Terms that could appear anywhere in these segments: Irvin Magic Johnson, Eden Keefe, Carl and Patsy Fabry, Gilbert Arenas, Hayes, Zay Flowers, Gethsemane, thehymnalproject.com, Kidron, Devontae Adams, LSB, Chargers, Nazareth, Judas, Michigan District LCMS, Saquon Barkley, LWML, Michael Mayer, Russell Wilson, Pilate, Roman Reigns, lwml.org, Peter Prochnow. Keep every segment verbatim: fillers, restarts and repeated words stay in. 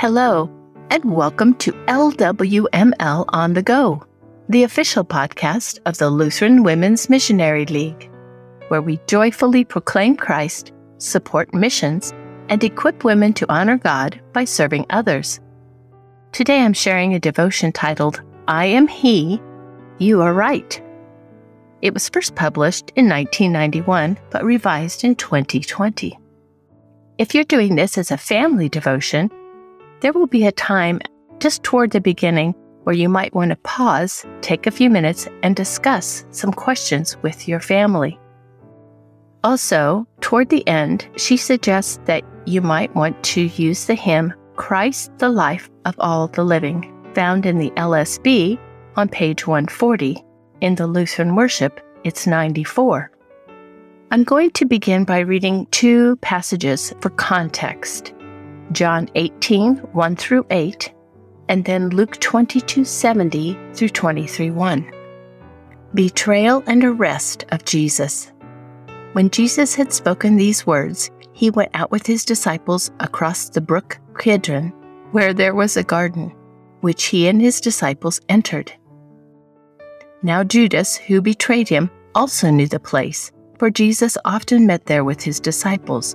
Hello, and welcome to L W M L on the Go, the official podcast of the Lutheran Women's Missionary League, where we joyfully proclaim Christ, support missions, and equip women to honor God by serving others. Today I'm sharing a devotion titled, I Am He, You Are Right. It was first published in nineteen ninety-one, but revised in twenty twenty. If you're doing this as a family devotion, there will be a time just toward the beginning where you might want to pause, take a few minutes, and discuss some questions with your family. Also, toward the end, she suggests that you might want to use the hymn, Christ, the Life of All the Living, found in the L S B on page one forty. In the Lutheran Worship, it's ninety-four. I'm going to begin by reading two passages for context, John eighteen, one through eight, and then Luke twenty-two, seventy through twenty-three, one. Betrayal and arrest of Jesus. When Jesus had spoken these words, he went out with his disciples across the brook Kidron, where there was a garden, which he and his disciples entered. Now Judas, who betrayed him, also knew the place, for Jesus often met there with his disciples.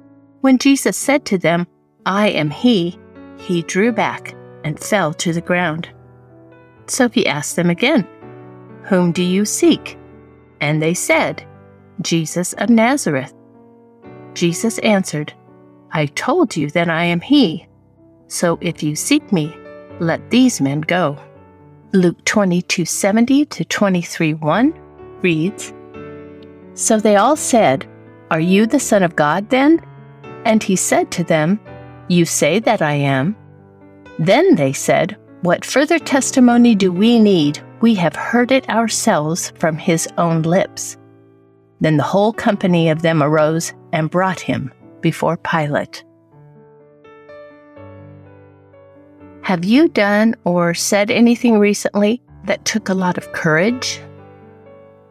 When Jesus said to them, I am he, he drew back and fell to the ground. So he asked them again, Whom do you seek? And they said, Jesus of Nazareth. Jesus answered, I told you that I am he. So if you seek me, let these men go. Luke twenty-two, seventy to twenty-three, one reads, So they all said, Are you the Son of God then? And he said to them, You say that I am. Then they said, What further testimony do we need? We have heard it ourselves from his own lips. Then the whole company of them arose and brought him before Pilate. Have you done or said anything recently that took a lot of courage?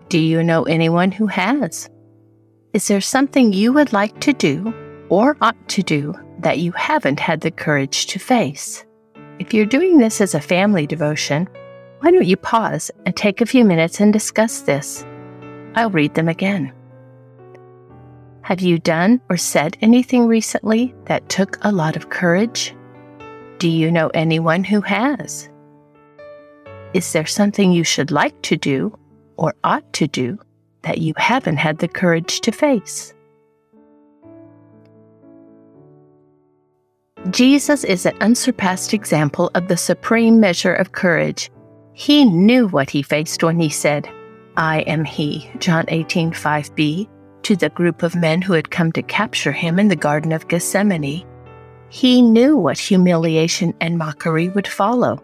Do you know anyone who has? Is there something you would like to do or ought to do that you haven't had the courage to face? If you're doing this as a family devotion, why don't you pause and take a few minutes and discuss this? I'll read them again. Have you done or said anything recently that took a lot of courage? Do you know anyone who has? Is there something you should like to do or ought to do that you haven't had the courage to face? Jesus is an unsurpassed example of the supreme measure of courage. He knew what he faced when he said, I am he, John eighteen, five b, to the group of men who had come to capture him in the Garden of Gethsemane. He knew what humiliation and mockery would follow.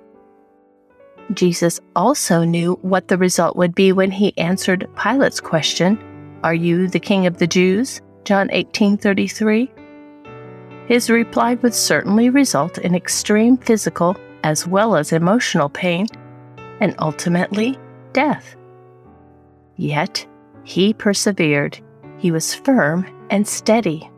Jesus also knew what the result would be when he answered Pilate's question, Are you the King of the Jews? John eighteen, thirty-three. His reply would certainly result in extreme physical as well as emotional pain, and ultimately, death. Yet, he persevered. He was firm and steady.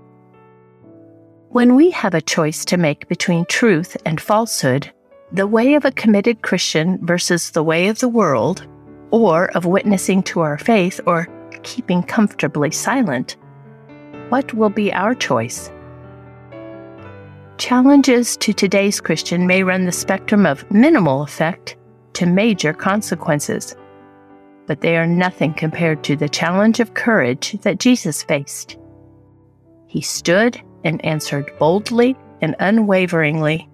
When we have a choice to make between truth and falsehood, the way of a committed Christian versus the way of the world, or of witnessing to our faith or keeping comfortably silent, what will be our choice? Challenges to today's Christian may run the spectrum of minimal effect to major consequences, but they are nothing compared to the challenge of courage that Jesus faced. He stood and answered boldly and unwaveringly.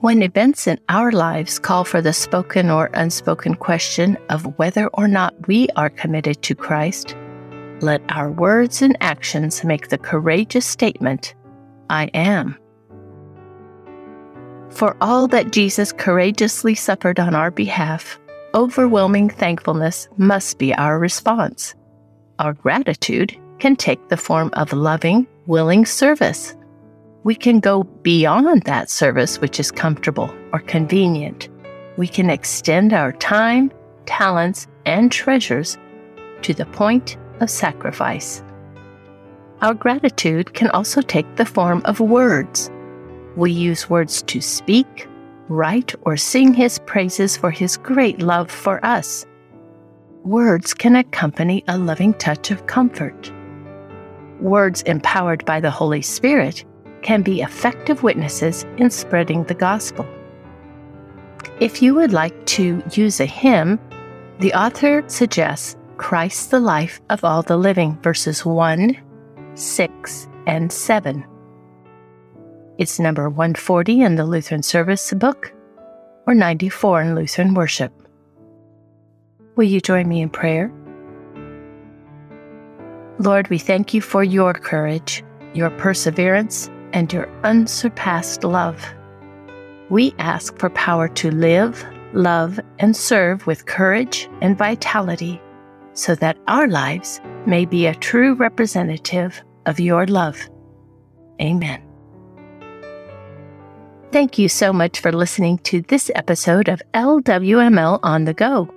When events in our lives call for the spoken or unspoken question of whether or not we are committed to Christ, let our words and actions make the courageous statement, I am. For all that Jesus courageously suffered on our behalf, overwhelming thankfulness must be our response. Our gratitude can take the form of loving, willing service. We can go beyond that service which is comfortable or convenient. We can extend our time, talents, and treasures to the point of sacrifice. Our gratitude can also take the form of words. We use words to speak, write, or sing His praises for His great love for us. Words can accompany a loving touch of comfort. Words empowered by the Holy Spirit can be effective witnesses in spreading the gospel. If you would like to use a hymn, the author suggests Christ the Life of All the Living, verses one, six, and seven. It's number one forty in the Lutheran Service Book, or ninety-four in Lutheran Worship. Will you join me in prayer? Lord, we thank you for your courage, your perseverance, and your unsurpassed love. We ask for power to live, love, and serve with courage and vitality, so that our lives may be a true representative of your love. Amen. Thank you so much for listening to this episode of L W M L on the Go.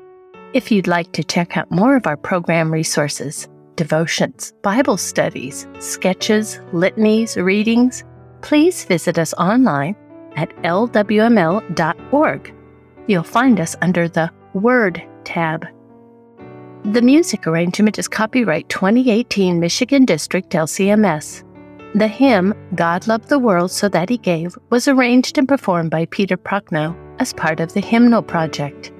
If you'd like to check out more of our program resources, devotions, Bible studies, sketches, litanies, readings, please visit us online at L W M L dot org. You'll find us under the Word tab. The music arrangement is copyright twenty eighteen Michigan District L C M S. The hymn, God Loved the World So That He Gave, was arranged and performed by Peter Prochnow as part of the Hymnal Project.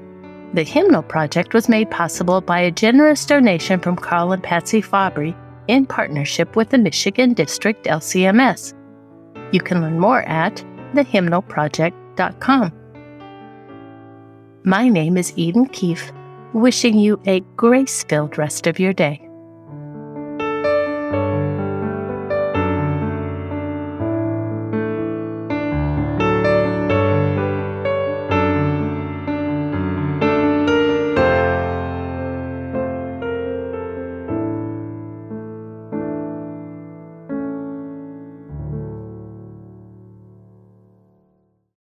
The Hymnal Project was made possible by a generous donation from Carl and Patsy Fabry in partnership with the Michigan District L C M S. You can learn more at the hymnal project dot com. My name is Eden Keefe, wishing you a grace-filled rest of your day.